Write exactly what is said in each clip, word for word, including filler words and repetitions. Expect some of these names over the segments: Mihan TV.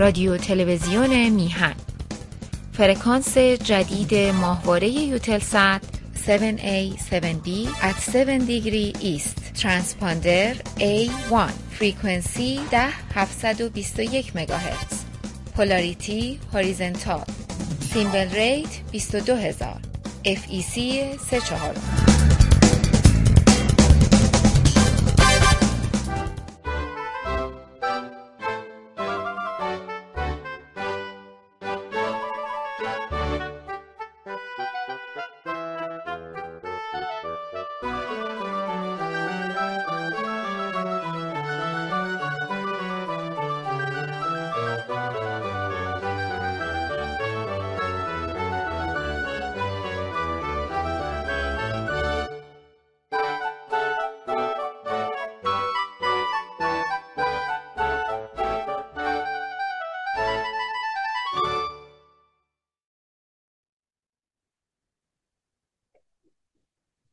رادیو تلویزیون میهن. فرکانس جدید ماهواره یوتلسات هفت A هفت B at هفت degree east ترانسپاندر A یک فرکانسی ده هزار و هفتصد و بیست و یک مگاهرتز، پولاریتی هوریزونتال، سیمبل ریت بیست و دو هزار، اف ای سی سه چهار.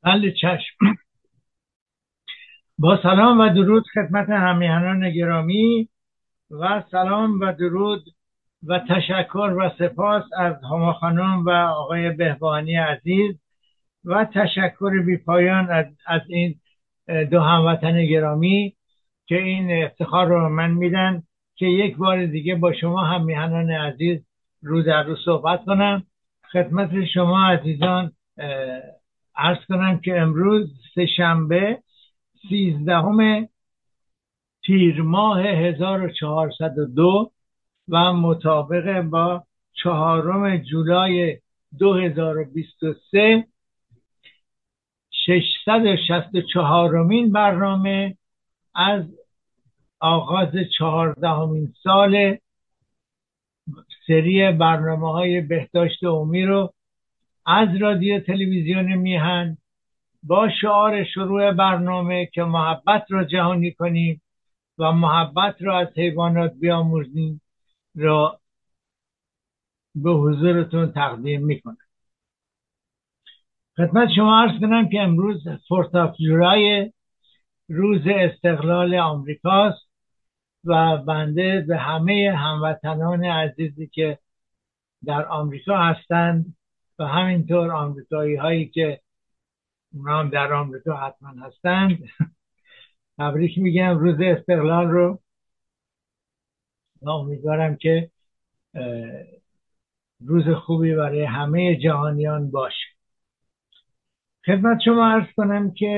بله چشم. با سلام و درود خدمت همیهنان گرامی و سلام و درود و تشکر و سپاس از هما خانم و آقای بهبهانی عزیز و تشکر بی پایان از, از این دو هموطن گرامی که این افتخار رو من میدن که یک بار دیگه با شما همیهنان عزیز رو در رو صحبت کنم. خدمت شما عزیزان عرض کنم که امروز سه شنبه سیزدهم تیر ماه هزار و چهارصد و دو و مطابق با چهارم جولای دو هزار و بیست و سه ششصد و شصت و چهارمین برنامه از آغاز چهاردهمین سال سری برنامه‌های بهداشت عمومی رو از رادیو تلویزیون میهن با شعار شروع برنامه که محبت را جهانی کنیم و محبت را از حیوانات بیاموزیم را به حضورتون تقدیم میکنم. خدمت شما عرض کنم که امروز فورت آف جولای روز استقلال آمریکاست و بنده به همه هموطنان عزیزی که در آمریکا هستند و همینطور آمریکایی هایی که اونا هم در آمریکا حتما هستند تبریک میگم روز استقلال رو. امیدوارم که روز خوبی برای همه جهانیان باشه. خدمت شما عرض کنم که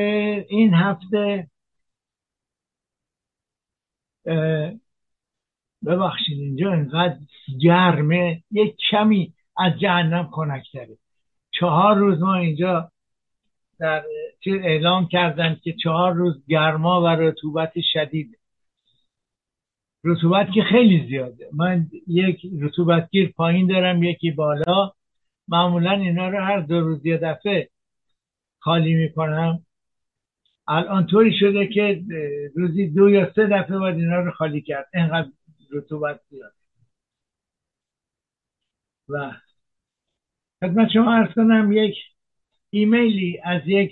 این هفته ببخشید اینجا انقدر گرمه، یک کمی از جهنم کنک داره. چهار روز ما اینجا در اعلام کردن که چهار روز گرما و رطوبت شدید، رطوبت که خیلی زیاده. من یک رطوبتگیر پایین دارم یکی بالا، معمولا اینا رو هر دو روز یه دفعه خالی میکنم. الان طوری شده که روزی دو یا سه دفعه باید اینا رو خالی کرد، اینقدر رطوبت زیاده. و خدمت شما عرض کنم یک ایمیلی از یک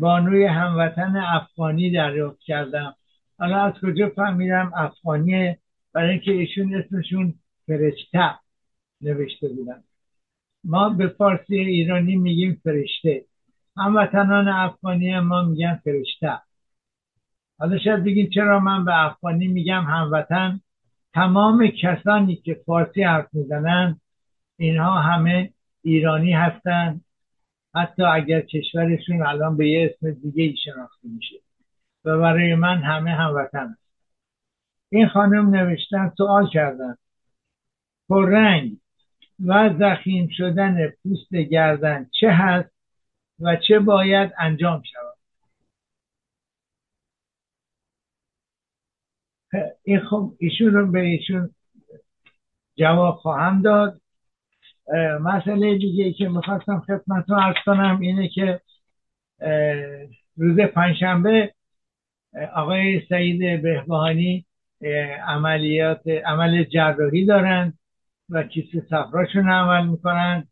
بانوی هموطن افغانی دریافت کردم. حالا از کجا فهمیدم افغانیه؟ برای اینکه ایشون اسمشون فرشته نوشته بودن. ما به فارسی ایرانی میگیم فرشته، هموطنان افغانی ما میگن فرشته. حالا شاید بگید چرا من به افغانی میگم هموطن؟ تمام کسانی که فارسی حرف میزنن اینها همه ایرانی هستن، حتی اگر کشورشون الان به یه اسم دیگه ای شناخته میشه و برای من همه هموطن هست. این خانم نوشتن، سوال کردن پررنگ و ضخیم شدن پوست گردن چه هست و چه باید انجام شود؟ این خب ایشون رو به ایشون جواب خواهم داد. مسئله دیگه که میخواستم خدمت رو عرض کنم اینه که روز پنجشنبه آقای سعید بهبهانی عملیات عمل جراحی دارن و کیسه صفراشون عمل میکنن.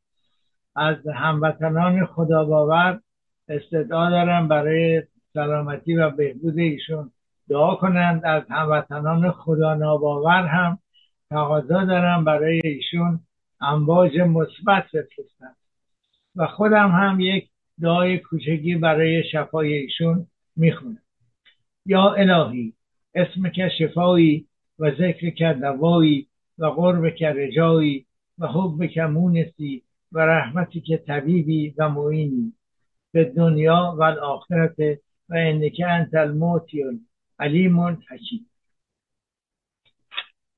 از هموطنان خداباور استدعا دارن برای سلامتی و بهبود ایشون دعا کنند. از هموطنان خدا ناباور هم تقاضا دارم برای ایشون امواج مثبت بفرستم و خودم هم یک دعای کوچکی برای شفای ایشون میخونم. یا الهی، اسم که شفایی و ذکر که دوایی و قرب که رجایی و حب که مونسی و رحمتی که طبیبی و معینی به دنیا و آخرت و انکه انت الموتیون علیمون حکیم.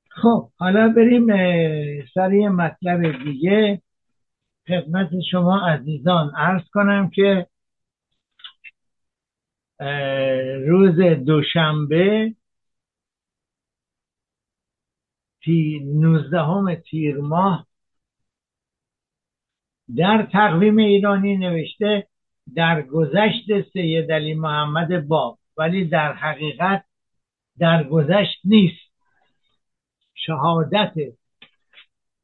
خب حالا بریم سریع مطلب دیگه. خدمت شما عزیزان عرض کنم که روز دوشنبه نوزدهم تیر ماه در تقویم ایرانی نوشته در گذشت سید علی محمد باب، ولی در حقیقت در گذشت نیست، شهادت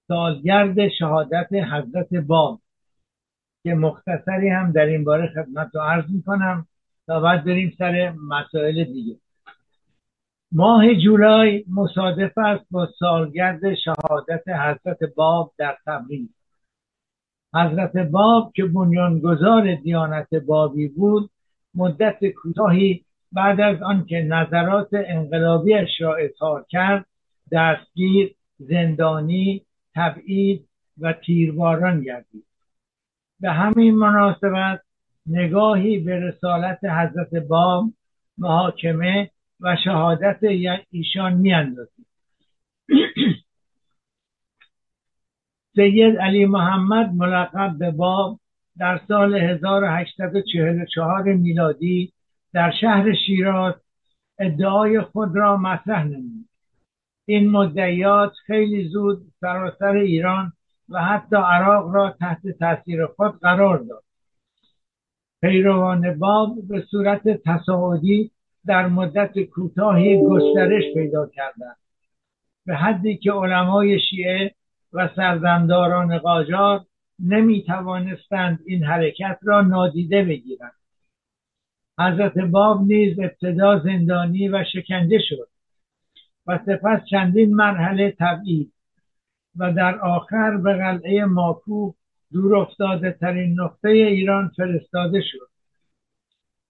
سالگرد شهادت حضرت باب که مختصری هم در این باره خدمت رو عرض می کنم تا بعد بریم سر مسائل دیگه. ماه جولای مصادف است با سالگرد شهادت حضرت باب در تبریز. حضرت باب که بنیانگذار دیانت بابی بود، مدت کوتاهی بعد از آنکه نظرات انقلابیش را اظهار کرد، دستگیر، زندانی، تبعید و تیرباران گردید. به همین مناسبت نگاهی به رسالت حضرت باب، محاکمه و شهادت ایشان می‌اندازیم. سید علی محمد ملقب به باب در سال هزار و هشتصد و چهل و چهار میلادی در شهر شیراز ادعای خود را مطرح نمود. این مدعیات خیلی زود سراسر ایران و حتی عراق را تحت تاثیر خود قرار داد. پیروان باب به صورت تصاعدی در مدت کوتاهی گسترش پیدا کردند، به حدی که علمای شیعه و سردمداران قاجار نمی توانستند این حرکت را نادیده بگیرند. حضرت باب نیز ابتدا زندانی و شکنجه شد و سپس چندین مرحله تبعید و در آخر به قلعه ماکو، دور افتاده ترین نقطه ایران، فرستاده شد.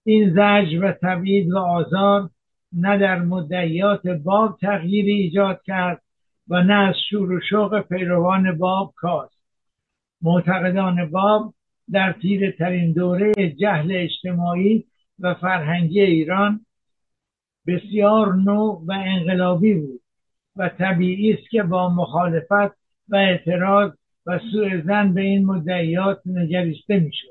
این زجر و تبعید و آزار نه در مدعیات باب تغییری ایجاد کرد و نه از شور و شوق پیروان باب کاست. معتقدان باب در تیره ترین دوره جهل اجتماعی و فرهنگی ایران بسیار نو و انقلابی بود و طبیعی است که با مخالفت و اعتراض و سوء ظن به این مدعیات نگریسته میشد.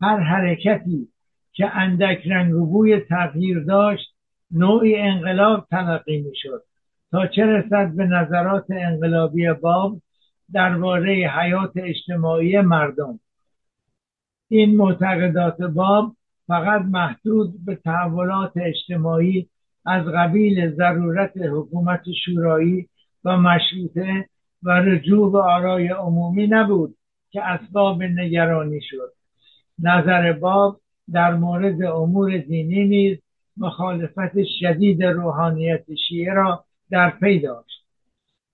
هر حرکتی که اندک رنگ و بوی تغییر داشت نوعی انقلاب تلقی میشد، تا چه رسد به نظرات انقلابی باب درباره حیات اجتماعی مردم. این معتقدات باب فقط محدود به تحولات اجتماعی از قبیل ضرورت حکومت شورایی و مشروطه و رجوع به آرای عمومی نبود که اسباب نگرانی شد. نظر باب در مورد امور دینی نیز مخالفت شدید روحانیت شیعه را در پی داشت.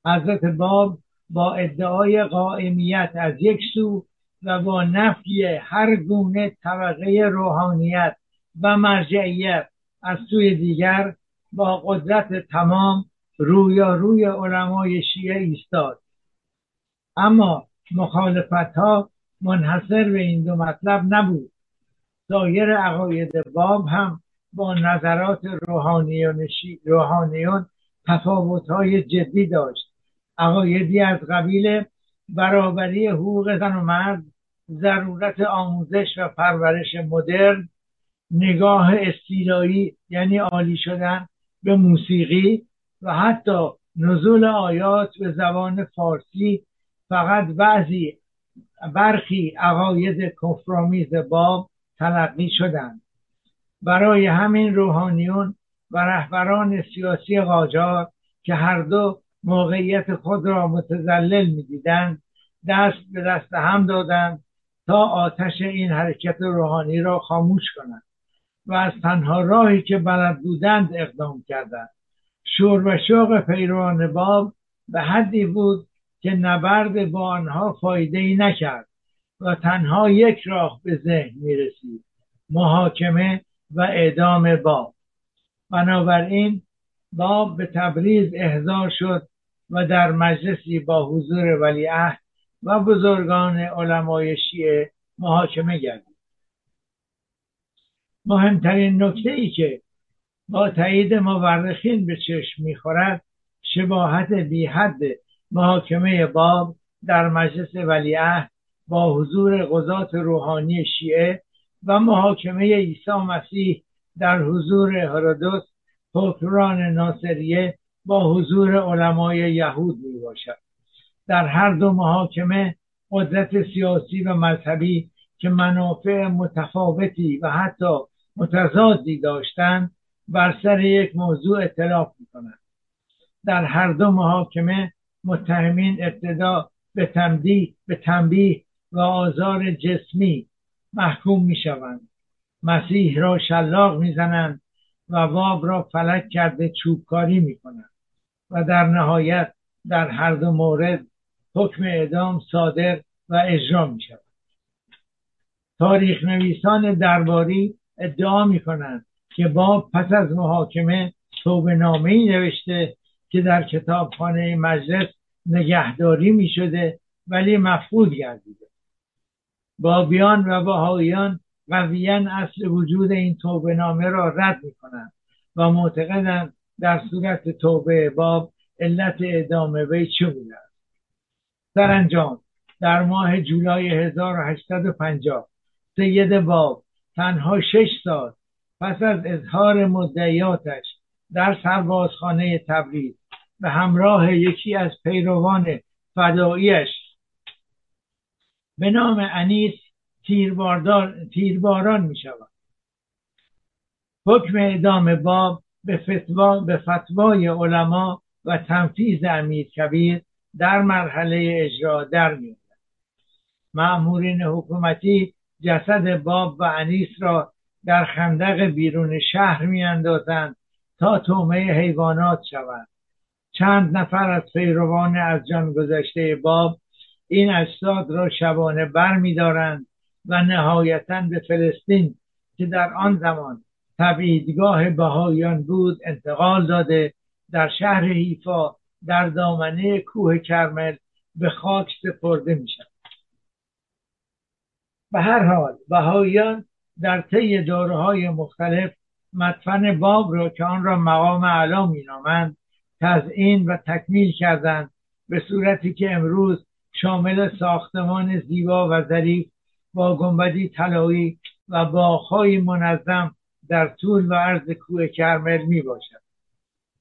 حضرت باب با ادعای قائمیت از یک سو و با نفی هر گونه طبقه روحانیت و مرجعیت از سوی دیگر با قدرت تمام رویاروی علمای شیعه ایستاد. اما مخالفت ها منحصر به این دو مطلب نبود. سایر عقاید باب هم با نظرات روحانیون, شی... روحانیون تفاوت‌های جدی داشت. عقایدی از قبیل برابری حقوق زن و مرد، ضرورت آموزش و پرورش مدرن، نگاه استیلایی یعنی عالی شدن به موسیقی و حتی نزول آیات به زبان فارسی فقط بعضی برخی عقاید کفرآمیز باب تلقی شدند. برای همین روحانیون و رهبران سیاسی قاجار که هر دو موقعیت خود را متذلل می‌دیدند، دست به دست هم دادند تا آتش این حرکت روحانی را خاموش کنند و از تنها راهی که بلد بودند اقدام کردند. شور و شوق پیروان باب به حدی بود که نبرد با آنها فایده‌ای نکرد و تنها یک راه به ذهن میرسید: محاکمه و اعدام باب. بنابراین باب به تبریز احضار شد و در مجلسی با حضور ولیعهد و بزرگان علمای شیعه محاکمه گردید. مهمترین نکته ای که با تایید مورخین به چشم میخورد شباهت بی حد محاکمه باب در مجلس ولیعهد با حضور قضات روحانی شیعه و محاکمه عیسی مسیح در حضور هرودوت حکمران ناصریه با حضور علمای یهود می باشد. در هر دو محاکمه قدرت سیاسی و مذهبی که منافع متفاوتی و حتی متضادی داشتند بر سر یک موضوع اختلاف می کنند. در هر دو محاکمه متهمین ابتدا به تنبیه به تنبیه و آزار جسمی محکوم می شوند. مسیح را شلاق می زنند و باب را فلک کرده چوبکاری می کنند و در نهایت در هر دو مورد حکم اعدام صادر و اجرا می شود. تاریخ نویسان درباری ادعا می کنند که باب پس از محاکمه توبه نامه‌ای نوشته که در کتابخانه مجلس نگهداری می شده ولی مفقود گردیده. بابیان و بهائیان قویاً اصل وجود این توبه نامه را رد می کنند و معتقدند در صورت توبه باب علت اعدام وی چنین است. سرانجام در ماه جولای هزار و هشتصد و پنجاه سید باب تنها شش سال پس از اظهار مدعیاتش در سربازخانه تبریز به همراه یکی از پیروان فداییش به نام انیس تیرباران می شود. حکم اعدام باب به فتوا به فتوای علما و تنفیذ امیرکبیر در مرحله اجرا در می آید. مأمورین حکومتی جسد باب و انیس را در خندق بیرون شهر می اندازند تا طعمه حیوانات شوند. چند نفر از پیروان از جان گذشته باب این اجساد را شبانه بر می دارند و نهایتاً به فلسطین که در آن زمان تبعیدگاه بهائیان بود انتقال داده در شهر حیفا در دامنه کوه کرمل به خاک سپرده می شود. به هر حال بهائیان در طی دوره‌های مختلف مدفن باب را که آن را مقام اعلی می نامند تزیین و تکمیل کردند، به صورتی که امروز شامل ساختمان زیبا و ظریف با گنبدی طلایی و باغ‌های منظم در طول و عرض کوه کرمل می باشد.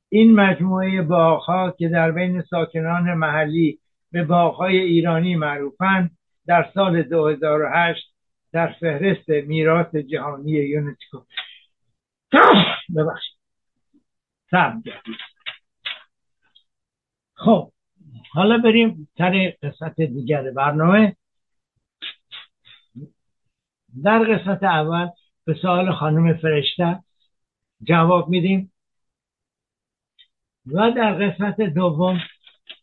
این مجموعه باغ‌ها که در بین ساکنان محلی به باغ‌های ایرانی معروفند در سال دو هزار و هشت در فهرست میراث جهانی یونسکو ببخشید ثبت شد. خب حالا بریم سر قسمت دیگر برنامه. در قسمت اول به سوال خانم فرشته جواب میدیم و در قسمت دوم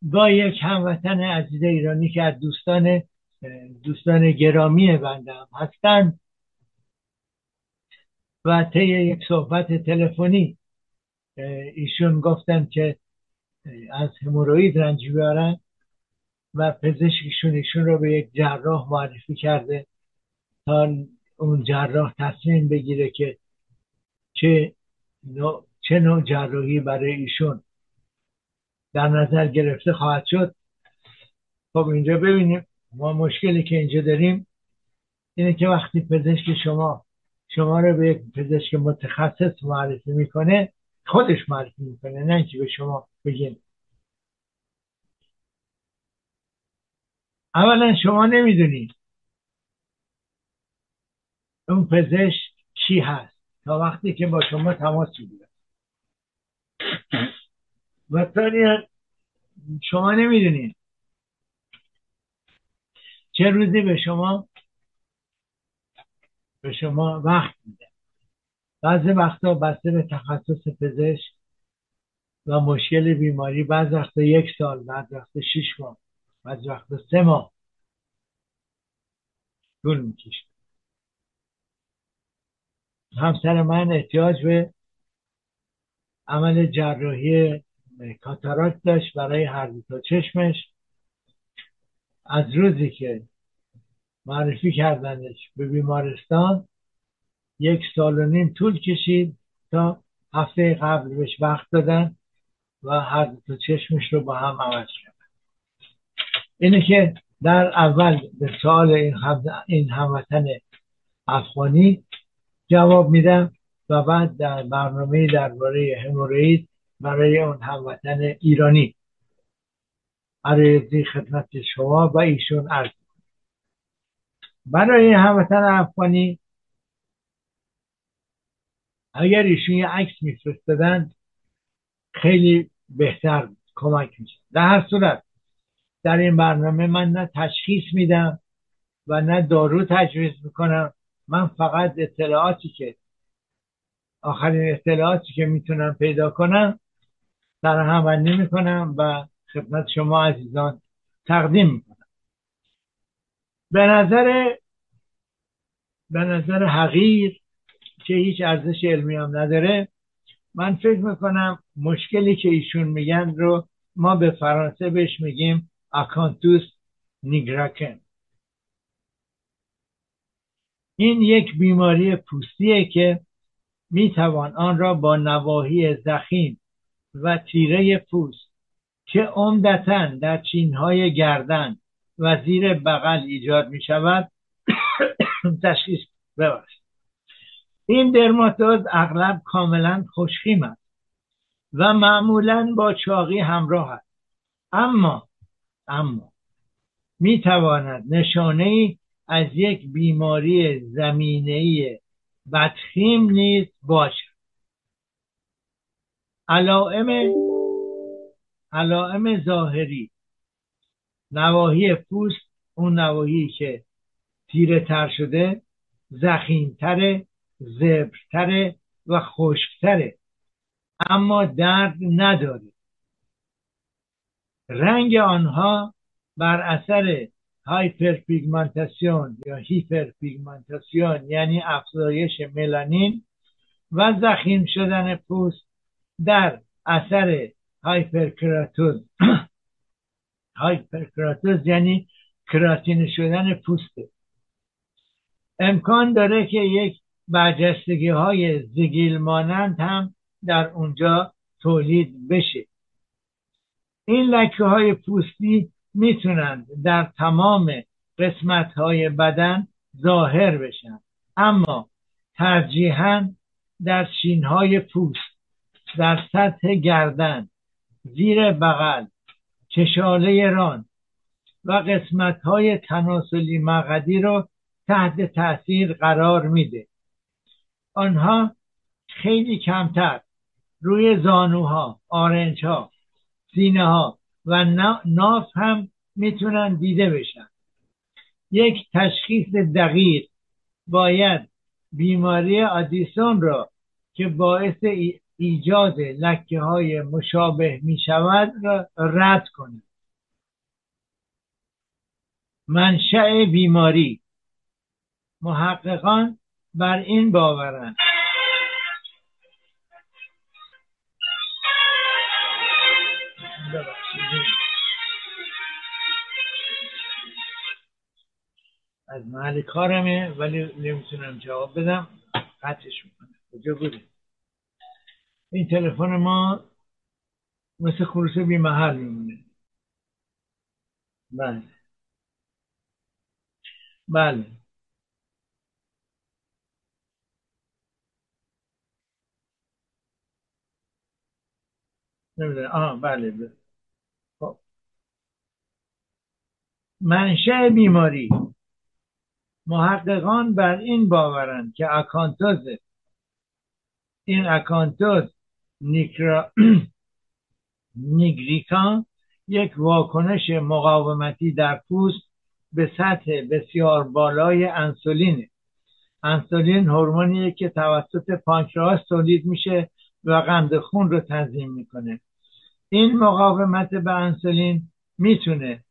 با یک هموطن عزیز ایرانی که از دوستان دوستان گرامی بنده هم هستند و طی یک صحبت تلفنی ایشون گفتن که از هموروئید رنج میبرن و پزشکشون ایشون رو به یک جراح معرفی کرده تا اون جراح تصمیم بگیره که چه نوع, چه نوع جراحی برای ایشون در نظر گرفته خواهد شد. خب اینجا ببینیم ما مشکلی که اینجا داریم اینه که وقتی پزشک شما شما رو به یک پزشک متخصص معرفی میکنه خودش معرفی میکنه، نه اینکه به شما بگین. اولا شما نمیدونید اون پزشک کی هست تا وقتی که با شما تماس میگیره و ثانیا شما نمیدونید چه روزی به شما به شما وقت میده. بعضی وقتا بسته به تخصص پزشک و مشکل بیماری بعض وقت یک سال، بعض وقت شیش ماه، بعض وقت سه ماه طول میکشه. همسر من احتیاج به عمل جراحی کاتاراکت داشت برای هر دو تا چشمش. از روزی که معرفی کردنش به بیمارستان یک سال و نیم طول کشید تا هفته قبل بهش وقت دادن و هر دو تا چشمش رو با هم عوض کردن. اینه که در اول به سوال این, هم... این هموطن افغانی جواب میدم و بعد در برنامه درباره هموروئید برای اون هموطن ایرانی عرضی خدمت شما و ایشون عرض. برای این هموطن افغانی اگر ایشون یه عکس میفرستادن خیلی بهتر کمک میشه. در هر صورت در این برنامه من نه تشخیص میدم و نه دارو تجویز میکنم. من فقط اطلاعاتی که آخرین اطلاعاتی که میتونم پیدا کنم سرهمبندی میکنم و خدمت شما عزیزان تقدیم میکنم. به نظر به نظر حقیر که هیچ ارزش علمی هم نداره، من فکر میکنم مشکلی که ایشون میگن رو ما به فرانسه بهش میگیم اکانتوس نیگراکن. این یک بیماری پوستیه که میتوان آن را با نواحی ضخیم و تیره پوست که عمدتاً در چینهای گردن و زیر بغل ایجاد میشود تشخیص ببخشید. این درماتوز اغلب کاملا خشکیم است و معمولا با چاقی همراه است، اما اما می تواند نشانه ای از یک بیماری زمینه‌ای بدخیم نیز باشد. علائم علائم ظاهری نواحی پوست، اون نواحی که تیره تر شده، ضخیم تره، زبرتره و خشکتره اما درد نداره. رنگ آنها بر اثر هایپرپیگمنتاسیون یا هیپرپیگمنتاسیون یعنی افزایش ملانین و ضخیم شدن پوست در اثر هایپرکراتوز هایپرکراتوز یعنی کراتین شدن پوسته. امکان داره که یک برجستگی های زگیل مانند هم در اونجا تولید بشه. این لکه های پوستی میتونند در تمام قسمت های بدن ظاهر بشن، اما ترجیحاً در شین های پوست، در سطح گردن، زیر بغل، کشاله ران و قسمت های تناسلی مقعدی رو تحت تاثیر قرار میده. آنها خیلی کمتر روی زانوها، آرنجها، سینه ها و ناف هم میتونن دیده بشن. یک تشخیص دقیق باید بیماری آدیسون را که باعث ایجاد لکه های مشابه میشود را رد کنه. منشأ بیماری: محققان بر این باورند از محل کارمه ولی نمیتونم جواب بدم، قطعش میکنم. کجا بودیم؟ این تلفن ما مثل خروس بی محل میمونه. بله بله آه بله بله. خب منشأ بیماری: محققان بر این باورند که اکانتوز این اکانتوز نیگرا نیگریکان یک واکنش مقاومتی در پوست به سطح بسیار بالای انسولینه. انسولین هورمونیه که توسط پانکراس تولید میشه و قند خون رو تنظیم میکنه این مقاومت به انسولین میتونه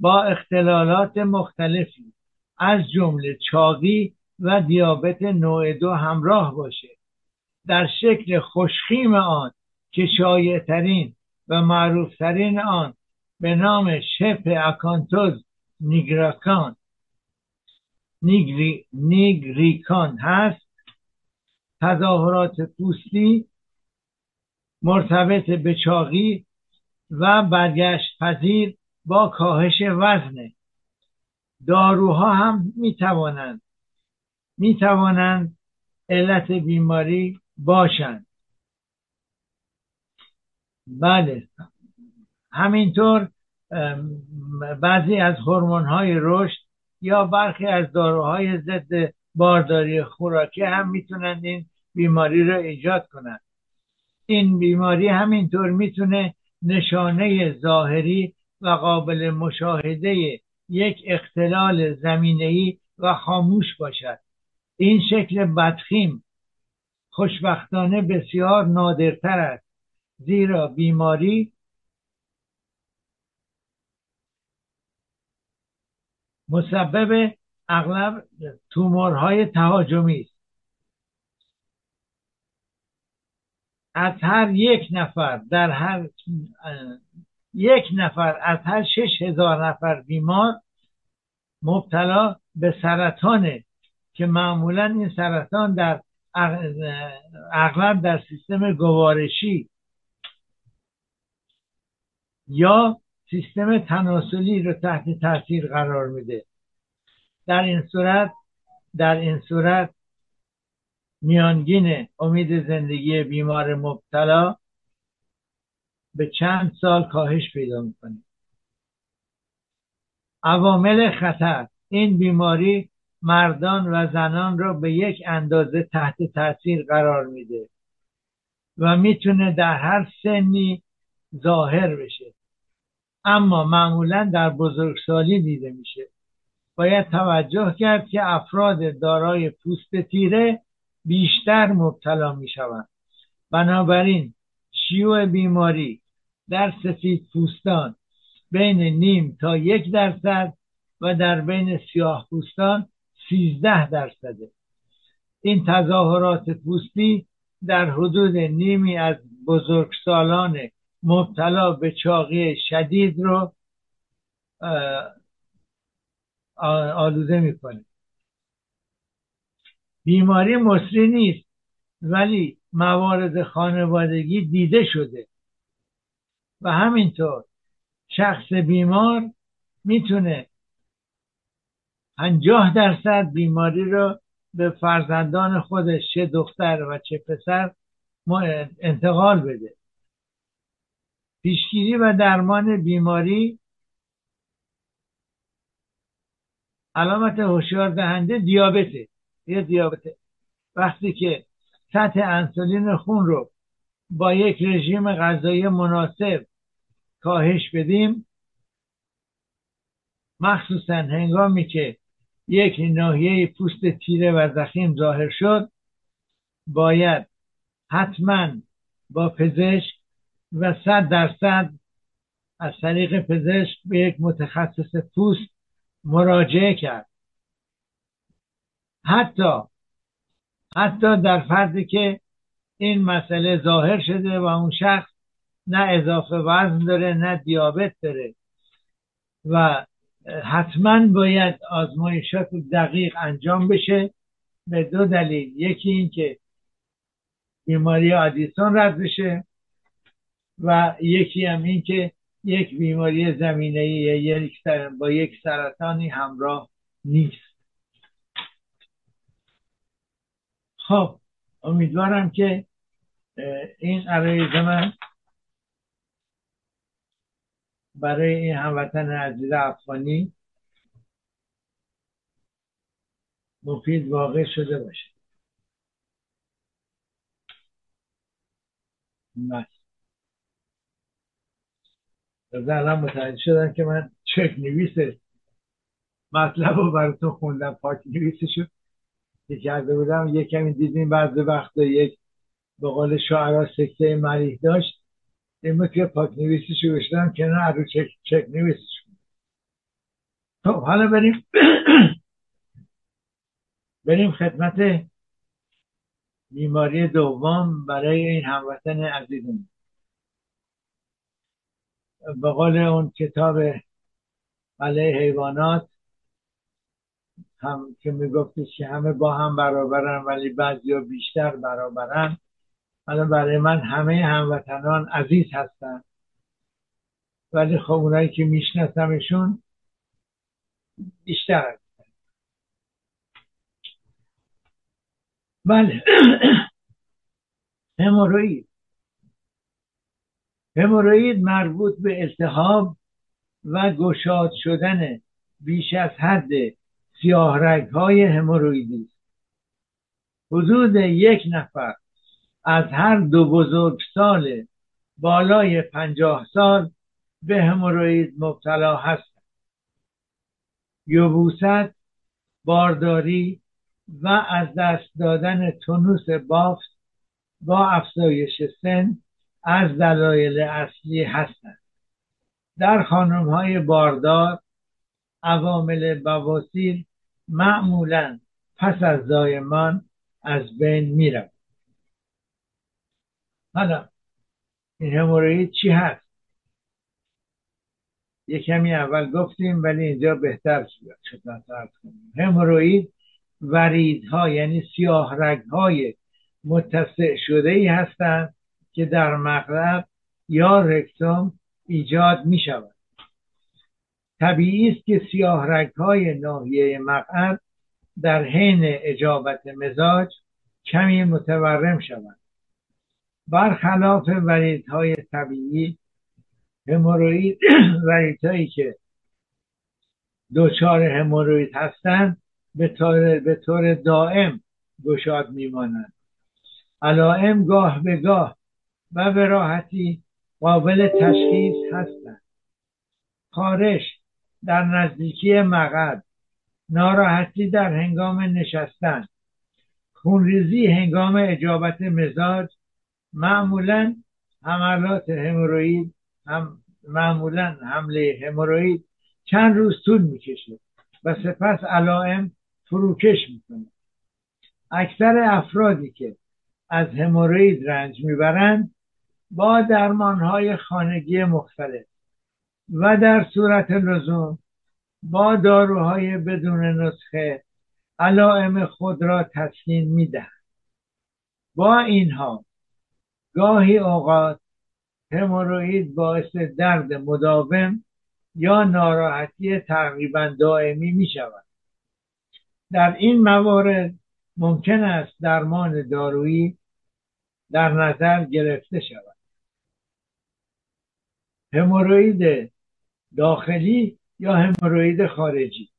با اختلالات مختلفی از جمله چاقی و دیابت نوع دو همراه باشه. در شکل خوشخیم آن که شایع ترین و معروف ترین آن به نام شبه اکانتوز نیگریکان نیگری، نیگریکان هست، تظاهرات پوستی مرتبط به چاقی و برگشت پذیر با کاهش وزنه. داروها هم می توانند می توانند علت بیماری باشند. بله، همینطور بعضی از هورمون‌های رشد یا برخی از داروهای ضد بارداری خوراکی هم میتونن این بیماری را ایجاد کنند. این بیماری همینطور میتونه نشانه ظاهری و قابل مشاهده یک اختلال زمینه‌ای و خاموش باشد. این شکل بدخیم خوشبختانه بسیار نادرتر است، زیرا بیماری مسبب اغلب تومورهای تهاجمی است. از هر یک نفر در هر یک نفر از هر شش هزار نفر بیمار مبتلا به سرطانه که معمولا این سرطان در اغلب در سیستم گوارشی یا سیستم تناسلی رو تحت تاثیر قرار میده. در این صورت در این صورت میانگین امید زندگی بیمار مبتلا به چند سال کاهش پیدا میکنه. عوامل خطر این بیماری مردان و زنان رو به یک اندازه تحت تاثیر قرار میده و میتونه در هر سنی ظاهر بشه، اما معمولا در بزرگسالی دیده میشه. باید توجه کرد که افراد دارای پوست تیره بیشتر مبتلا میشوند. بنابراین شیوع بیماری در سفید پوستان بین نیم تا یک درصد و در بین سیاه پوستان سیزده درصده. این تظاهرات پوستی در حدود نیمی از بزرگسالان مبتلا به چاقی شدید رو آلوده میکنه. بیماری مصری نیست ولی موارد خانوادگی دیده شده و همینطور شخص بیمار میتونه پنجاه درصد بیماری رو به فرزندان خودش چه دختر و چه پسر انتقال بده. پیشگیری و درمان بیماری علامت هشدار دهنده دیابته. یه دیابته وقتی که سطح انسولین خون رو با یک رژیم غذایی مناسب کاهش بدیم، مخصوصا هنگامی که یک ناحیه پوست تیره و ضخیم ظاهر شد، باید حتما با پزشک و صد درصد از طریق پزشک به یک متخصص پوست مراجعه کرد. حتی حتی در فرضی که این مسئله ظاهر شده و اون شخص نه اضافه وزن داره نه دیابت داره، و حتما باید آزمایشات دقیق انجام بشه به دو دلیل. یکی این که بیماری آدیسون رد بشه و یکی هم این که یک بیماری زمینه‌ای یا یک با یک سرطانی همراه نیست. خب امیدوارم که این عرایز من برای این هموطن عزیز افغانی مفید واقع شده باشه. بس الان متوجه شدم که من چک نویسه مطلب رو براتون خوندم، پاک نویسشو که کرده بودم. یک کمی دیدیم بعضی وقتا یک به قول شاعرها سکته مریح داشت، امروز یه پاکنویسی شروع شدم که نه رو چک, چک نویسی شدم. خب حالا بریم بریم خدمت بیماری دوم برای این هموطن عزیزم. به قول اون کتاب علیه حیوانات هم که میگفتش که همه با هم برابرن ولی بعضیا بیشتر برابرن. الان برای من همه هموطنان عزیز هستن، ولی خب اونایی که میشناسمشون بیشتر هستن. بله. هموروئید هموروئید مربوط به التهاب و گشاد شدن بیش از حد سیاه رگ های هموروئیدی. حدود یک نفر از هر دو بزرگسال بالای پنجاه سال به هموروئید مبتلا هستند. یبوست، بارداری و از دست دادن تونوس بافت با افزایش سن از دلایل اصلی هستند. در خانم های باردار عوامل بواسیر معمولاً پس از زایمان از بین میرن. حالا این هموروئید چی هست؟ یه کمی اول گفتیم ولی اینجا بهتر شد. هموروئید وریدها یعنی سیاه رگهای متسع شده ای هستند که در مغرب یا رکتوم ایجاد می شود. طبیعی است که سیاه رگهای ناحیه مغرب در حین اجابت مزاج کمی متورم شود. برخلاف وریدهای طبیعی، هموروئید وریدهایی که دچار هموروئید هستند به طور, به طور دائم گشاد میمانند. علائم گاه به گاه و به راحتی قابل تشخیص هستند. خارش در نزدیکی مغز، ناراحتی در هنگام نشستن، خونریزی هنگام اجابت مزاج، معمولاً حملات هموروئید هم معمولاً حمله هموروئید چند روز طول میکشه و سپس علائم فروکش میکنه. اکثر افرادی که از هموروئید رنج میبرند با درمانهای خانگی مختلف و در صورت لزوم با داروهای بدون نسخه علائم خود را تسکین میدهند. با اینها گاهی اوقات هموروئید باعث درد مداوم یا ناراحتی تقریبا دائمی می شود. در این موارد ممکن است درمان دارویی در نظر گرفته شود. هموروئید داخلی یا هموروئید خارجی.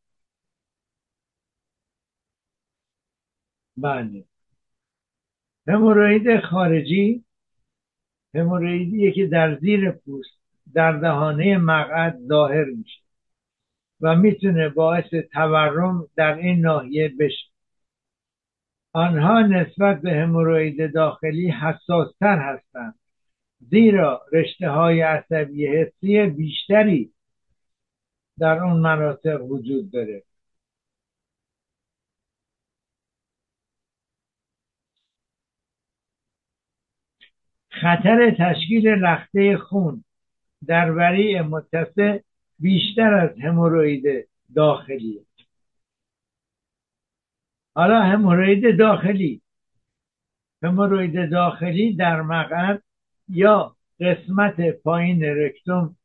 بله. هموروئید خارجی هموروئیدیه که در زیر پوست در دهانه مقعد ظاهر میشه و میتونه باعث تورم در این ناحیه بشه. آنها نسبت به هموروئید داخلی حساستر هستند، زیرا رشته های عصبی حسی بیشتری در اون مناطق وجود داره. خطر تشکیل لخته خون در وریع متسع بیشتر از هموروئید داخلیه. حالا هموروئید داخلی هموروئید داخلی در مقعد یا قسمت پایین رکتوم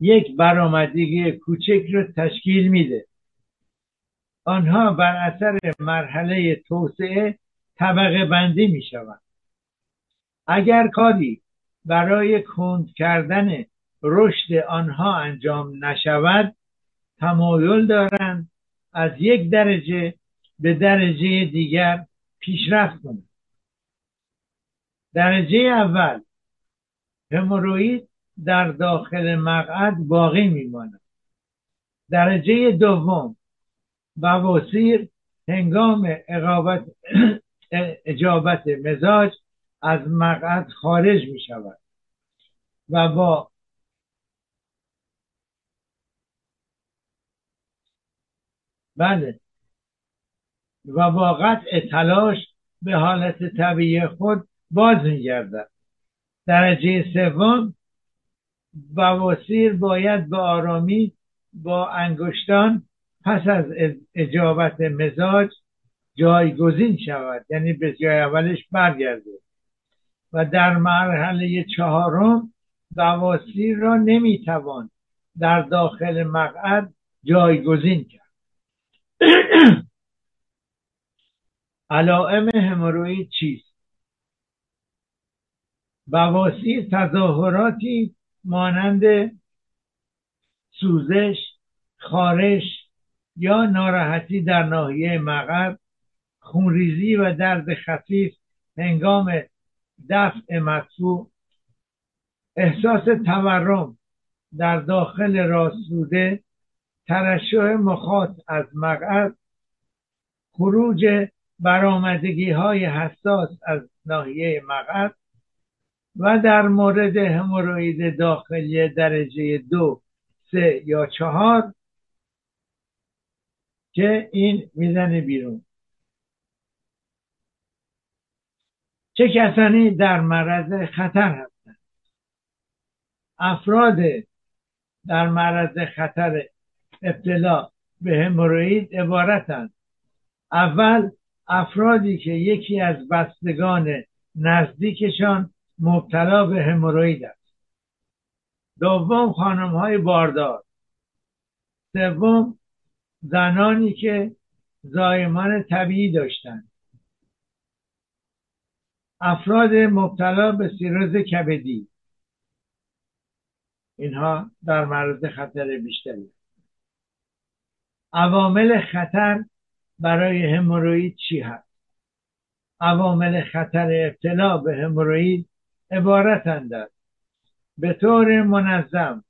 یک برآمدگی کوچک رو تشکیل میده. آنها بر اثر مرحله توسعه طبقه بندی میشوند. اگر کاری برای کند کردن رشد آنها انجام نشود، تمایل دارند از یک درجه به درجه دیگر پیشرفت کنند. درجه اول هموروئید در داخل مقعد باقی میماند. درجه دوم بواسیر هنگام اجابت مزاج از مقعد خارج می شود و با بله و با قطع تلاش به حالت طبیعی خود باز می گردد. درجه سوم، بواسیر باید به آرامی با انگشتان پس از اجابت مزاج جایگزین شود، یعنی به جای اولش برگرده. و در مرحله چهارم بواسیر را نمیتوان در داخل مقعد جایگزین کرد. علائم هموروئید چیست؟ بواسیر تظاهراتی مانند سوزش، خارش یا ناراحتی در ناحیه مقعد، خونریزی و درد خفیف هنگام دفع مدفوع، احساس تورم در داخل راسوده، ترشح مخاط از مقعد، خروج برآمدگی های حساس از ناحیه مقعد. و در مورد هموروئید داخلی درجه دو، سه یا چهار که این میزنه بیرون. چه کسانی در معرض خطر هستند؟ افراد در معرض خطر ابتلا به هموروئید عبارتند: اول، افرادی که یکی از بستگان نزدیکشان مبتلا به هموروئید است. دوم، خانم های باردار. سوم، زنانی که زایمان طبیعی داشتند. افراد مبتلا به سیروز کبدی، اینها در معرض خطر بیشتری. عوامل خطر برای هموروئید چی هست؟ عوامل خطر ابتلا به هموروئید عبارتند از به طور منظم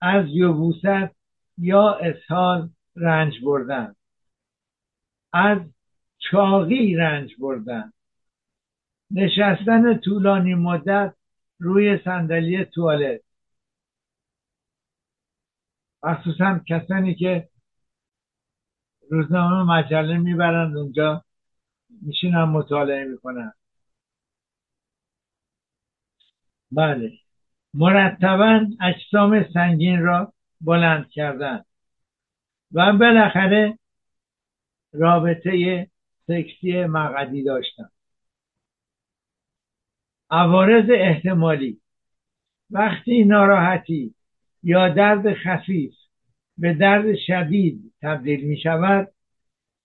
از یبوست یا اسهال رنج بردن، از چاقی رنج بردن، نشستن طولانی مدت روی صندلی توالت، مخصوصا کسانی که روزنامه مجله میبرند اونجا میشینن مطالعه میکنن. بله، مرتبا اجسام سنگین را بلند کردن و بالاخره رابطه سکسی مقعدی داشتن. عوارض احتمالی: وقتی ناراحتی یا درد خفیف به درد شدید تبدیل می شود،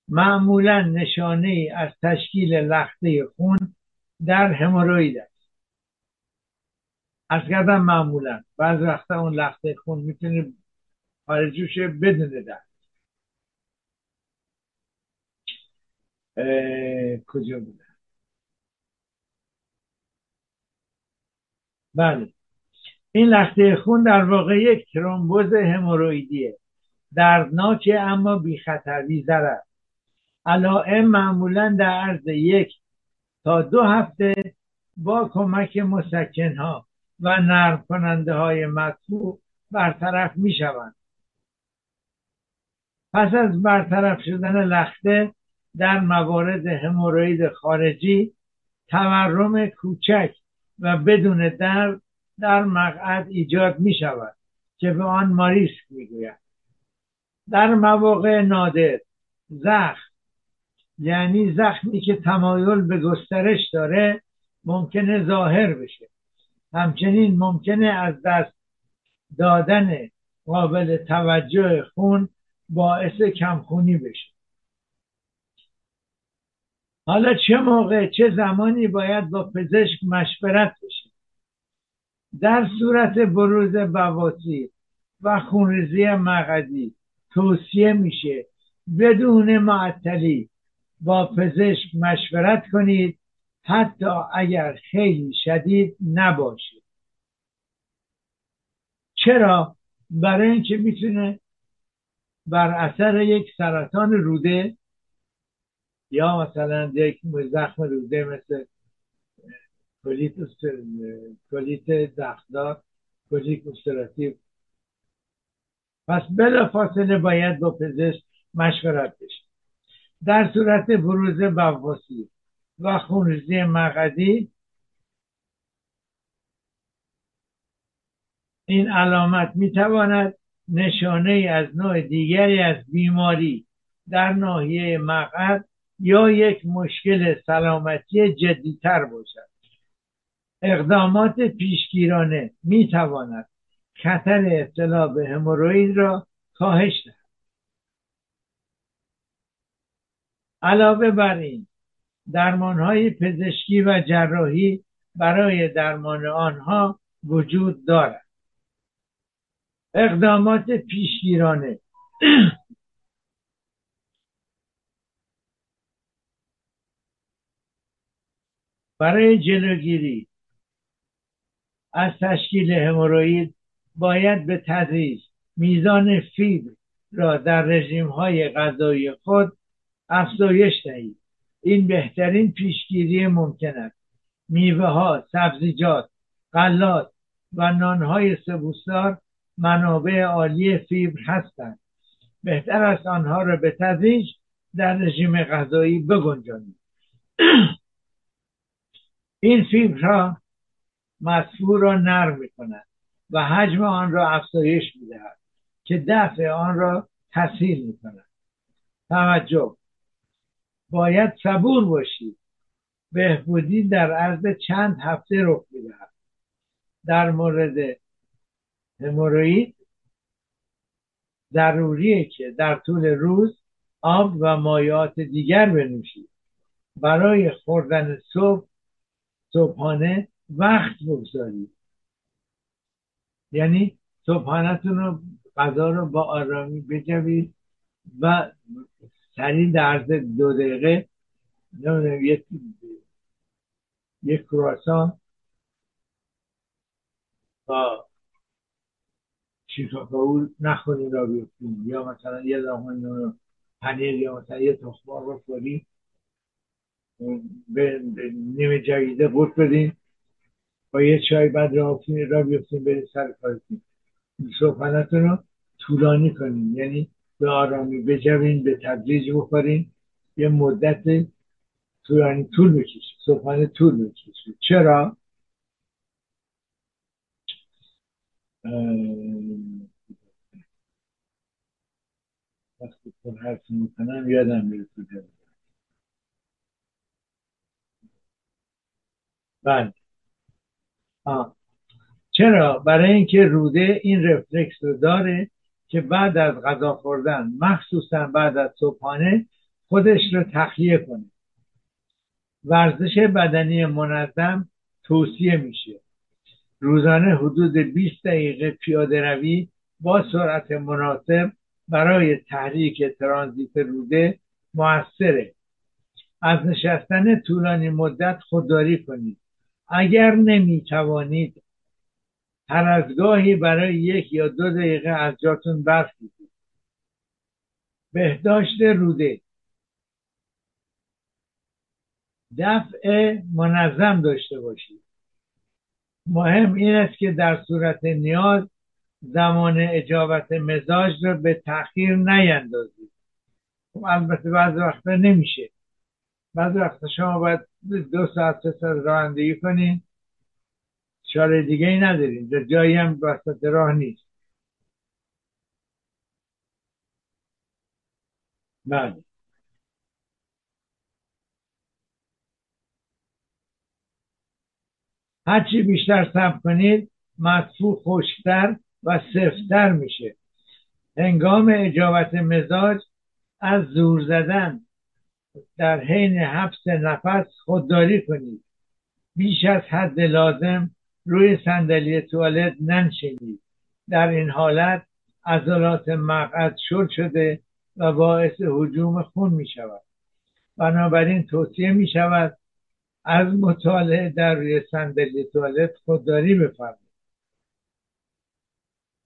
معمولا نشانه ای از تشکیل لخته خون در هموروئید است. از کردم معمولا، بعض وقتا اون لخته خون میتونه خارج بشه بدون درد. کجا بوده؟ بله، این لخته خون در واقع یک ترومبوز هموروئیدیه، دردناک اما بی خطر بی ضرر. علائم معمولا در عرض یک تا دو هفته با کمک مسکن ها و نرم کننده های مدفوع برطرف می شوند. پس از برطرف شدن لخته در موارد هموروئید خارجی، تورم کوچک و بدون درد در مقعد ایجاد می شود که به آن ماریسک می گویند. در مواقع نادر، زخم، یعنی زخمی که تمایل به گسترش داره، ممکنه ظاهر بشه. همچنین ممکنه از دست دادن قابل توجه خون باعث کمخونی بشه. حالا چه موقع، چه زمانی باید با پزشک مشورت بشه؟ در صورت بروز بواسیر و خونریزی مقعدی توصیه میشه بدون معطلی با پزشک مشورت کنید، حتی اگر خیلی شدید نباشید. چرا؟ برای اینکه میتونه بر اثر یک سرطان روده یا مثلا یک زخم روده مثل تولیت داخدار، تولیت استراتیو. پس بلافاصله باید با پزشک مشورت بشه. در صورت بروز بواسیر و خونریزی مقعدی این علامت میتواند نشانه ای از نوع دیگری از بیماری در ناحیه مقعد یا یک مشکل سلامتی جدیتر باشد. اقدامات پیشگیرانه میتواند خطر ابتلا به هموروئید را کاهش دهد. علاوه بر این، درمانهای پزشکی و جراحی برای درمان آنها وجود دارد. اقدامات پیشگیرانه برای جلوگیری از تشکیل هموروئید باید به تدریج میزان فیبر را در رژیم‌های غذایی خود افزایش دهید. این بهترین پیشگیری ممکن است. میوه‌ها، سبزیجات، غلات و نان‌های سبوسدار منابع عالی فیبر هستند. بهتر است آنها را به تدریج در رژیم غذایی بگنجانید. این فیبرها مصفور را نرم می‌کند و حجم آن را افزایش می‌دهد که دفع آن را تسهیل می‌کند. توجه: باید صبور باشید. بهبودی در عرض چند هفته رخ می‌دهد. در مورد هموروئید ضروریه که در طول روز آب و مایعات دیگر بنوشید. برای خوردن صبح صبحانه وقت بگذارید، یعنی صبحانه‌تون رو، غذا رو با آرامی بجوید و سریع در عرض دو دقیقه یک یک کرواسان با شیکاکائو نخورید را بیفتید، یا مثلا یه لقمه پنیر یا مثلا یه تخم مرغ رو خورید به نیمه جویده قورت بدین با یه چای، بعد را بیفتین برین سر کارتین. صبحانه‌تون رو طولانی کنین، یعنی به آرامی بجوین، به تدریج بخورین، یه مدت طولانی طول بکشید، صبحانه طول بکشید. چرا؟ وقتی پر حرف میکنم یادم میره تو جوید. بله. آه. چرا؟ برای اینکه روده این رفلکس رو داره که بعد از غذا خوردن، مخصوصا بعد از صبحانه، خودش رو تخلیه کنه. ورزش بدنی منظم توصیه میشه. روزانه حدود بیست دقیقه پیاده روی با سرعت مناسب برای تحریک ترانزیت روده موثره. از نشستن طولانی مدت خودداری کنید. اگر نمی توانید، هر از گاهی برای یک یا دو دقیقه از جاتون برخیزید. بهداشت روده: دفع منظم داشته باشید. مهم این است که در صورت نیاز زمان اجابت مزاج را به تأخیر نیندازید. البته بعض وقتا نمیشه. بعض وقتا شما باید دو ساعت سه ساعت رانندگی کنید، چاره دیگه ای ندارید، جایی هم وسط راه نیست. بله. هرچی بیشتر صبر کنید مدفوع خشکتر و سفت‌تر میشه. هنگام اجابت مزاج از زور زدن در حین حبس نفس خودداری کنید. بیش از حد لازم روی صندلی توالت ننشینید. در این حالت عضلات مقعد شل شده و باعث هجوم خون می شود. بنابراین توصیه می شود از مطالعه در روی صندلی توالت خودداری بفرمایید.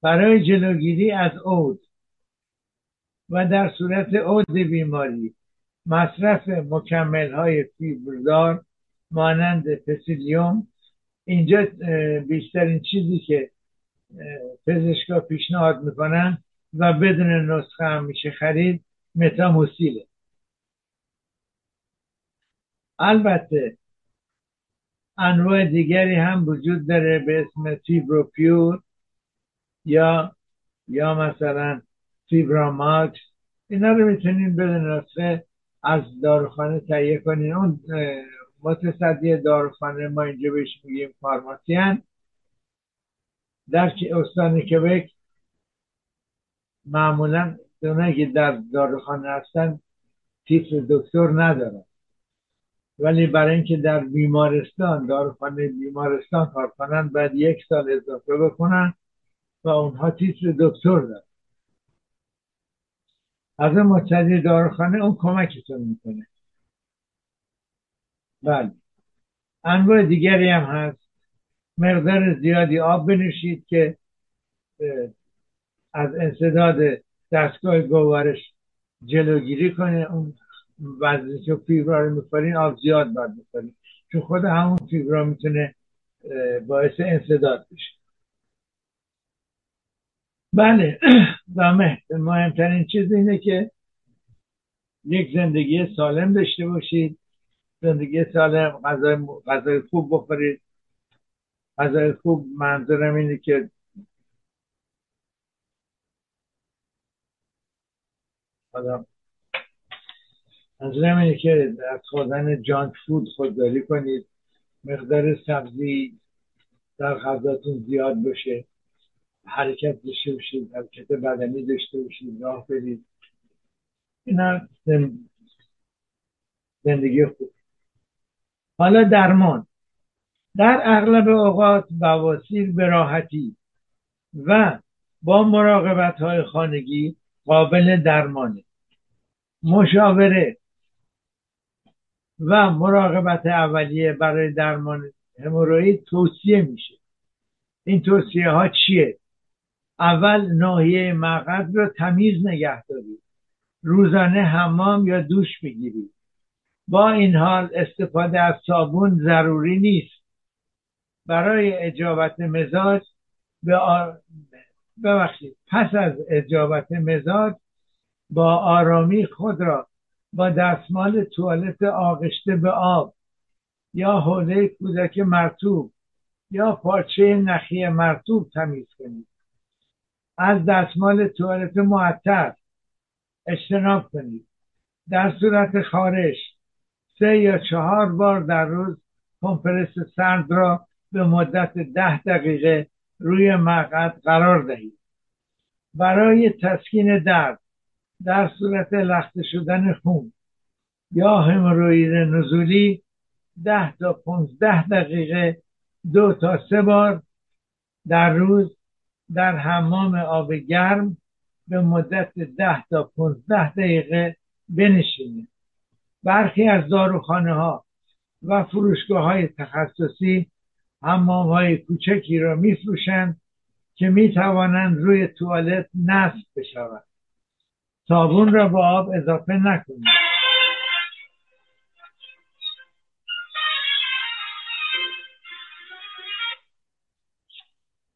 برای جلوگیری از عود و در صورت عود بیماری، مصرف مکمل‌های فیبردار مانند پسیلیوم. اینجا بیشترین چیزی که پزشکا پیشنهاد میکنن و بدون نسخه هم میشه خرید متاموسیله. البته انواع دیگری هم وجود داره به اسم فیبروپیور یا یا مثلا فیبراماکس. اینا رو میتونین بدون نسخه از داروخانه تهیه کنین. اون متصدی داروخانه ما اینجا بهش میگیم فارماسیان. در استان کبک معمولا اونایی که در داروخانه هستن تیتر دکتر ندارن، ولی برای اینکه در بیمارستان داروخانه بیمارستان کار کنن بعد یک سال اضافه بکنن و اونها تیتر دکتر دارن. از اون متصدی داروخانه اون کمکتون میکنه. بله، انواع دیگری هم هست. مقدار زیادی آب بنوشید که از انسداد دستگاه گوارش جلوگیری کنه. اون وزنی که فیبرا رو میخورین آب زیاد باید میخورین، چون خود همون فیبرا میتونه باعث انسداد بشه. بله، و مهمترین چیز اینه که یک زندگی سالم داشته باشید. زندگی سالم، غذای خوب بخورید. غذای خوب منظورم اینه که منظورم اینه که از خوردن جانک فود خودداری کنید. مقدار سبزی در غذاتون زیاد باشه. حرکت داشته باشید، حرکت بدنی داشته باشید، راه برید. اینا زندگی خوب. حالا درمان. در اغلب اوقات بواسیر به راحتی و با مراقبت‌های خانگی قابل درمانه. مشاوره و مراقبت اولیه برای درمان هموروئید توصیه میشه. این توصیه ها چیه؟ اول ناحیه مقعد رو تمیز نگه دارید. روزانه حمام یا دوش بگیرید. با این حال استفاده از صابون ضروری نیست. برای اجابت مزاج به آر... ببخشید پس از اجابت مزاج با آرامی خود را با دستمال توالت آغشته به آب یا حوله کودک مرطوب یا پارچه نخی مرطوب تمیز کنید. از دستمال توالت معطر اجتناب کنید. در صورت خارش سه یا چهار بار در روز کمپرس سرد را به مدت ده دقیقه روی مقعد قرار دهید. برای تسکین درد در صورت لخته شدن خون یا هموروئید نزولی ده تا پانزده دقیقه دو تا سه بار در روز در حمام آب گرم به مدت ده تا پانزده دقیقه بنشینید. برخی از داروخانه ها و فروشگاه های تخصصی حمام های کوچکی را می فروشند که می توانند روی توالت نصب بشوند. صابون را با آب اضافه نکنید.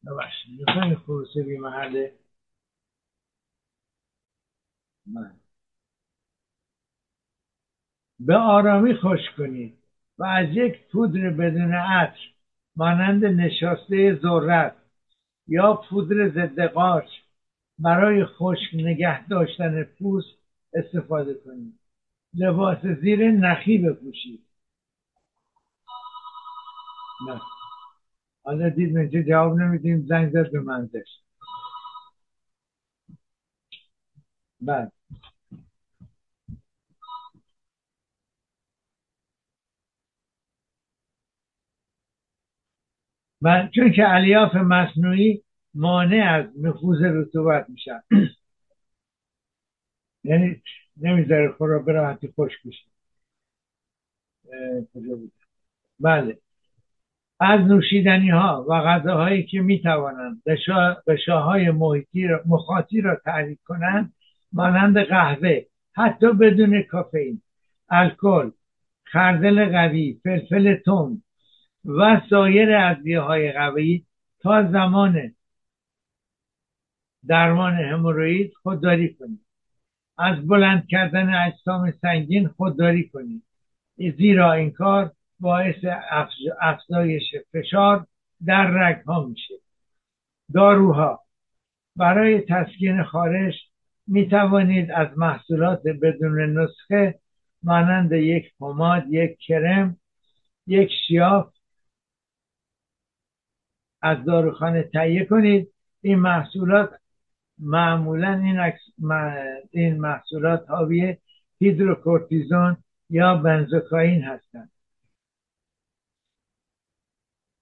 ببخشید میخوام خروسی بی محله من. به آرامی خشک کنید و از یک پودر بدون عطر مانند نشاسته ذرت یا پودر ضد قارچ برای خشک نگه داشتن پوست استفاده کنید. لباس زیر نخی بپوشید. نه. حالا دید اینجا جواب نمیدیم، زنگ زد به منزش. بعد من چون که الیاف مصنوعی مانع از نفوذ رطوبت میشن یعنی نمیذاره خود را به راحتی خشک بشه. بله، از نوشیدنی ها و غذاهایی که میتوانند غشاهای مخاطی را تحریک کنند مانند قهوه حتی بدون کافئین، الکل، خردل قوی، فلفل تند و سایر ادویه‌های قوی تا زمان درمان هموروئید خودداری کنید. از بلند کردن اجسام سنگین خودداری کنید، زیرا این کار باعث افزایش فشار در رگ‌ها میشه. داروها: برای تسکین خارش می توانید از محصولات بدون نسخه مانند یک پماد، یک کرم، یک شیاف از داروخانه تهیه کنید. این محصولات معمولا این, اکس... این محصولات حاوی هیدروکورتیزون یا بنزوکائین هستند.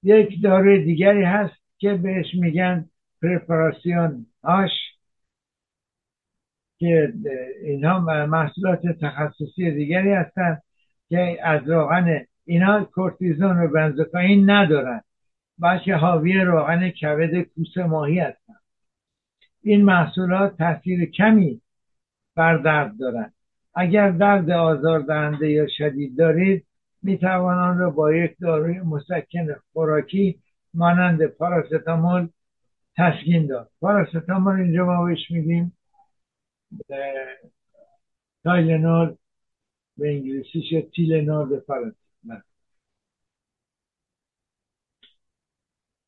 یک داروی دیگری هست که بهش میگن پرپاراسیون هاش، که اینها محصولات تخصصی دیگری هستند که از روغن، اینا کورتیزون و بنزوکائین ندارن، بلکه حاوی روغن کبد کوسه ماهی هستند. این محصولات تاثیر کمی بر درد دارند. اگر درد آزاردهنده یا شدید دارید، میتوان آن را با یک داروی مسکن خوراکی مانند پاراستامول تسکین داد. پاراستامول اینجا ما بهش میگیم تایلنول، به انگلیسیش تیلنول به پاراستامول.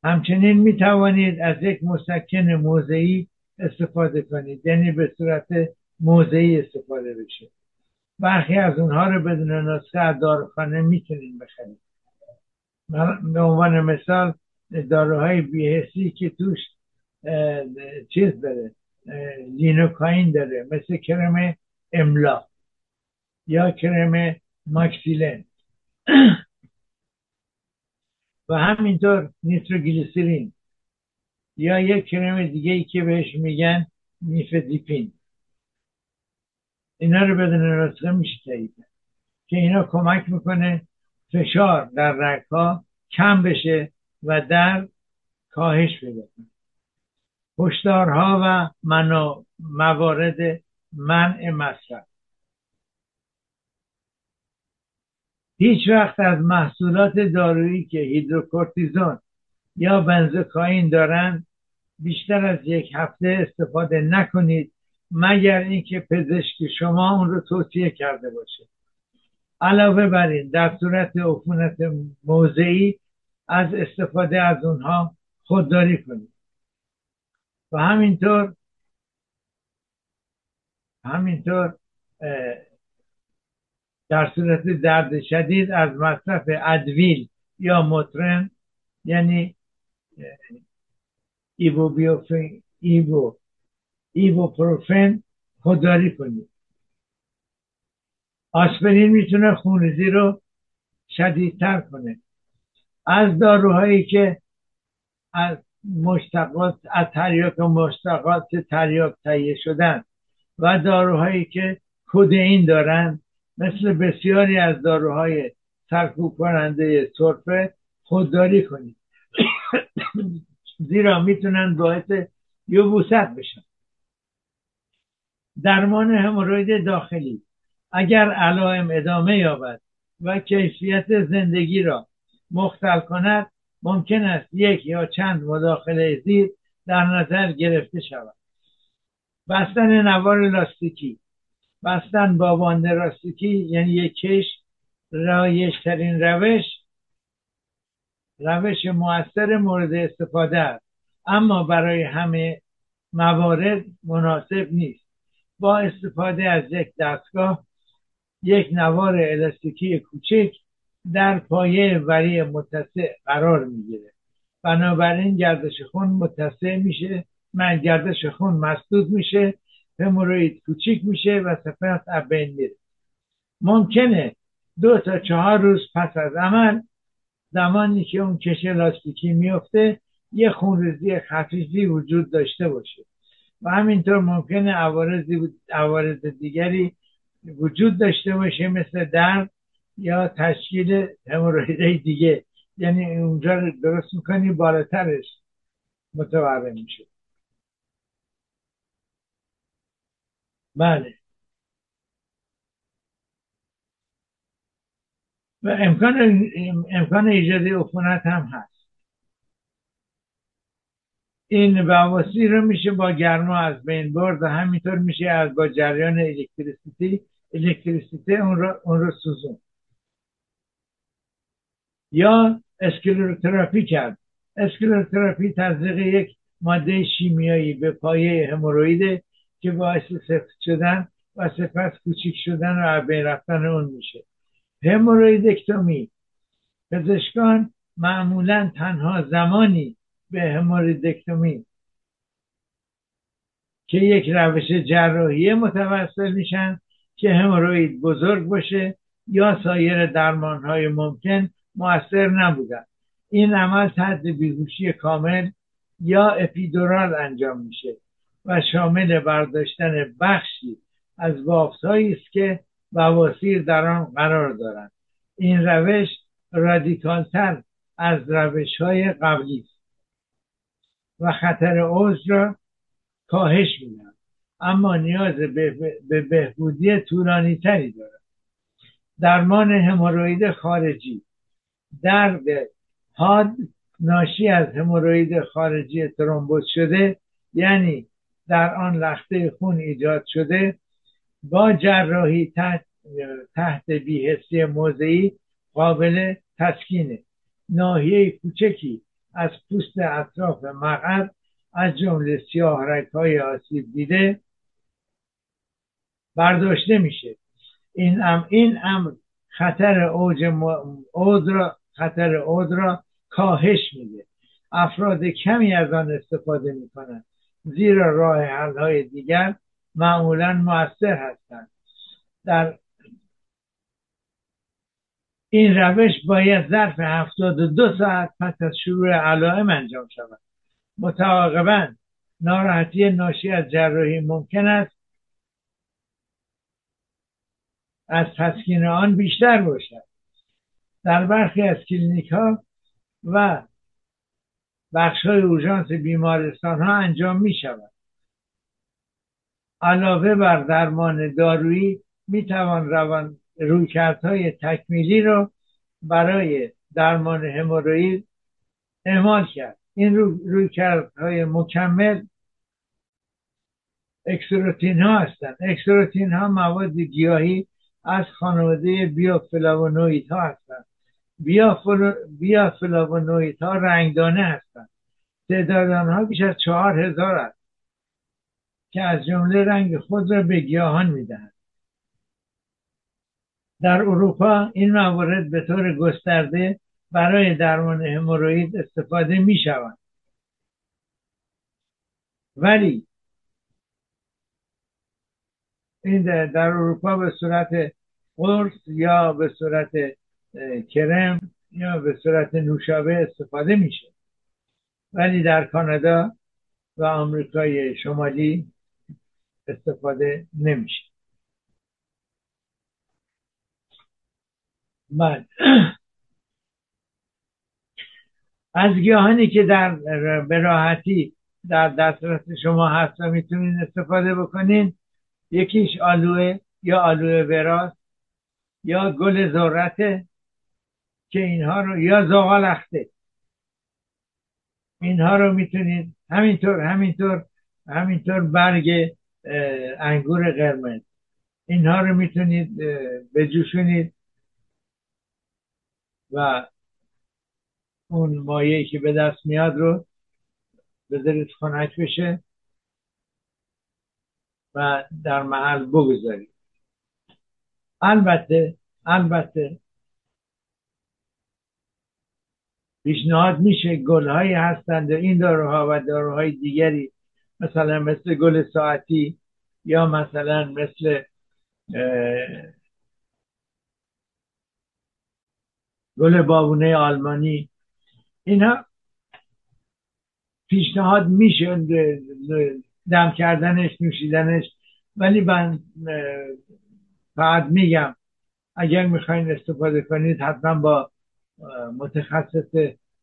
همچنین میتوانید از یک مسکن موضعی استفاده کنید، یعنی به صورت موضعی استفاده بشه. برخی از اونها رو بدون نسخه از داروخانه میتونید بخرید. به عنوان مثال داروهای بی‌حسی که توش چیز داره، لینوکائین داره، مثل کرم املا یا کرم ماکسیلن و همینطور نیتروگلیسرین یا یک کرم دیگه ای که بهش میگن میفدیپین. اینا رو بدون نسخه میشه تهیه کرد که اینا کمک میکنه فشار در رگ‌ها کم بشه و درد کاهش پیدا کنه. هشدارها و منو موارد منع مصرف: هیچ وقت از محصولات دارویی که هیدروکورتیزون یا بنزوکائین دارند بیشتر از یک هفته استفاده نکنید، مگر اینکه پزشک شما اون رو توصیه کرده باشه. علاوه بر این، در صورت عفونت موضعی از استفاده از اونها خودداری کنید. و همینطور همینطور در صورت درد شدید از مصرف ادویل یا مترن، یعنی ایبوپروفن ایبو ایبوپروفن خودداری کنید. آسپرین میتونه خونریزی رو شدیدتر کنه. از داروهایی که از مشتقات از تریاک و مشتقات تریاک تهیه شدن و داروهایی که کدئین دارن، مثل بسیاری از داروهای سرکوب کننده سرفه خودداری کنید زیرا میتونن باعث یبوست بشن. درمان هموروید داخلی: اگر علائم ادامه یابد و کیفیت زندگی را مختل کند، ممکن است یک یا چند مداخله زیر در نظر گرفته شود. بستن نوار لاستیکی: بستن با باند لاستیکی یعنی یک کش رایج ترین روش روش مؤثر مورد استفاده است، اما برای همه موارد مناسب نیست. با استفاده از یک دستگاه، یک نوار الاستیکی کوچک در پایه وری متسع قرار میگیره، بنابراین گردش خون متسع میشه، من گردش خون مسدود میشه، هموروئید کوچیک میشه و سپس از بین میره. ممکنه دو تا چهار روز پس از عمل، زمانی که اون کش لاستیکی میفته، یه خونریزی خفیفی وجود داشته باشه و همینطور ممکنه عوارض دیگری وجود داشته باشه، مثل درد یا تشکیل هموروئید دیگه، یعنی اونجا رو درست میکنی بالاترش متورم میشه. بله، و امکان امکان ایجاد عفونت هم هست. این بواسیر رو میشه با گرما از بین برد و همینطور میشه از با جریان الکتریسیته الکتریسیته اون رو اون رو سوزون. یا اسکلروتراپی کرد. اسکلروتراپی تزریق یک ماده شیمیایی به پایه هموروید که باعث سفت شدن و سپس کوچک شدن و از بین رفتن اون میشه. همورویدکتومی. پزشکان معمولا تنها زمانی به همورویدکتومی که یک روش جراحی متوسل میشن که هموروید بزرگ باشه یا سایر درمانهای ممکن مؤثر نبودن. این عمل تحت بیهوشی کامل یا اپیدورال انجام میشه و شامل برداشتن بخشی از بافتهایی است که بواسیر در آن قرار دارند. این روش رادیکالتر از روش‌های قبلی است و خطر عضو را کاهش می‌دهد، اما نیاز به بهبودی طولانی‌تری دارد. درمان هموروید خارجی. درد حاد ناشی از هموروید خارجی ترومبوز شده، یعنی در آن لخته خون ایجاد شده، با جراحی تحت, تحت بی‌حسی موضعی قابل تسکینه. ناحیه کوچکی از پوست اطراف مقعد از جمله سیاه‌رگ‌های آسیب دیده برداشته میشه. این امر این امر خطر اوج عود خطر عود را کاهش میده. افراد کمی از آن استفاده میکنند زیرا راه حل‌های دیگر معمولا مؤثر هستند. در این روش باید ظرف هفتاد و دو ساعت پس از شروع علائم انجام شود. متعاقباً ناراحتی ناشی از جراحی ممکن است از تسکین آن بیشتر باشد. در برخی از کلینیک ها و بخش های اورژانس بیمارستان ها انجام می شود. علاوه بر درمان دارویی می توان روان رویکردهای تکمیلی را برای درمان هموروید اعمال کرد. این رویکردهای مکمل اکسروتین ها هستند. اکسروتین ها مواد گیاهی از خانواده بیوفلاونوئید ها هستند. بیوفلاونوئید ها رنگدانه هستند. تعداد آنها بیش از چهار هزار است که از جمله رنگ خود را به گیاهان میدهند. در اروپا این موارد به طور گسترده برای درمان هموروید استفاده می شوند. ولی این در اروپا به صورت قرص یا به صورت کرم یا به صورت نوشابه استفاده میشه. ولی در کانادا و آمریکای شمالی استفاده نمیشه. بعد از گیاهانی که در به راحتی در دسترس شما هست و میتونین استفاده بکنین، یکیش آلوئه یا آلوئه وراست یا گل ذرته که اینها رو یا زغال اخته، اینها رو میتونید همینطور همینطور همینطور برگ انگور قرمز، اینها رو میتونید بجوشونید و اون مایعی که به دست میاد رو بذارید خنک بشه و در محل بگذارید. البته البته پیشنهاد میشه گلهایی هستند این داروها و داروهای دیگری مثلا مثل گل ساعتی یا مثلا مثل گل بابونه آلمانی، اینا پیشنهاد میشه دم کردنش نوشیدنش. ولی من فقط میگم اگر میخواین استفاده کنید حتما با متخصص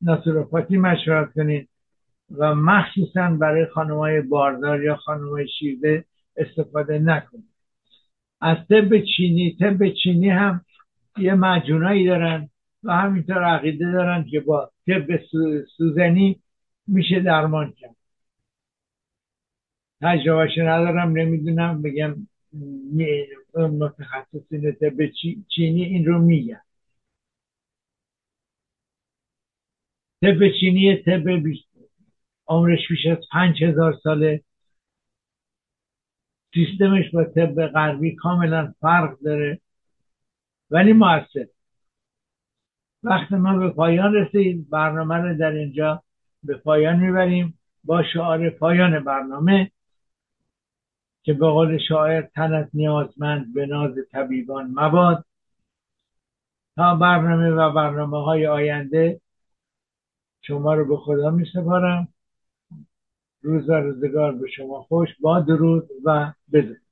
ناتوروپاتی مشورت کنید و مخصوصا برای خانم‌های باردار یا خانم‌های شیرده استفاده نکنید. از طب چینی طب چینی هم یه معجونایی دارن و همینطور عقیده دارن که با طب سوزنی میشه درمان کرد. تجربهش ندارم، نمیدونم بگم متخصصین طب چینی این رو میگن. طب چینی طب عمرش بیش از پنج هزار ساله، سیستمش با طب غربی کاملا فرق داره ولی موثر. وقت ما به پایان رسید، برنامه رو در اینجا به پایان میبریم با شعار پایان برنامه که به قول شاعر تنت نیازمند به ناز طبیبان مباد. تا برنامه و برنامه های آینده شما رو به خدا می سپارم. روز و روزگار به شما خوش، با درود و بدرود.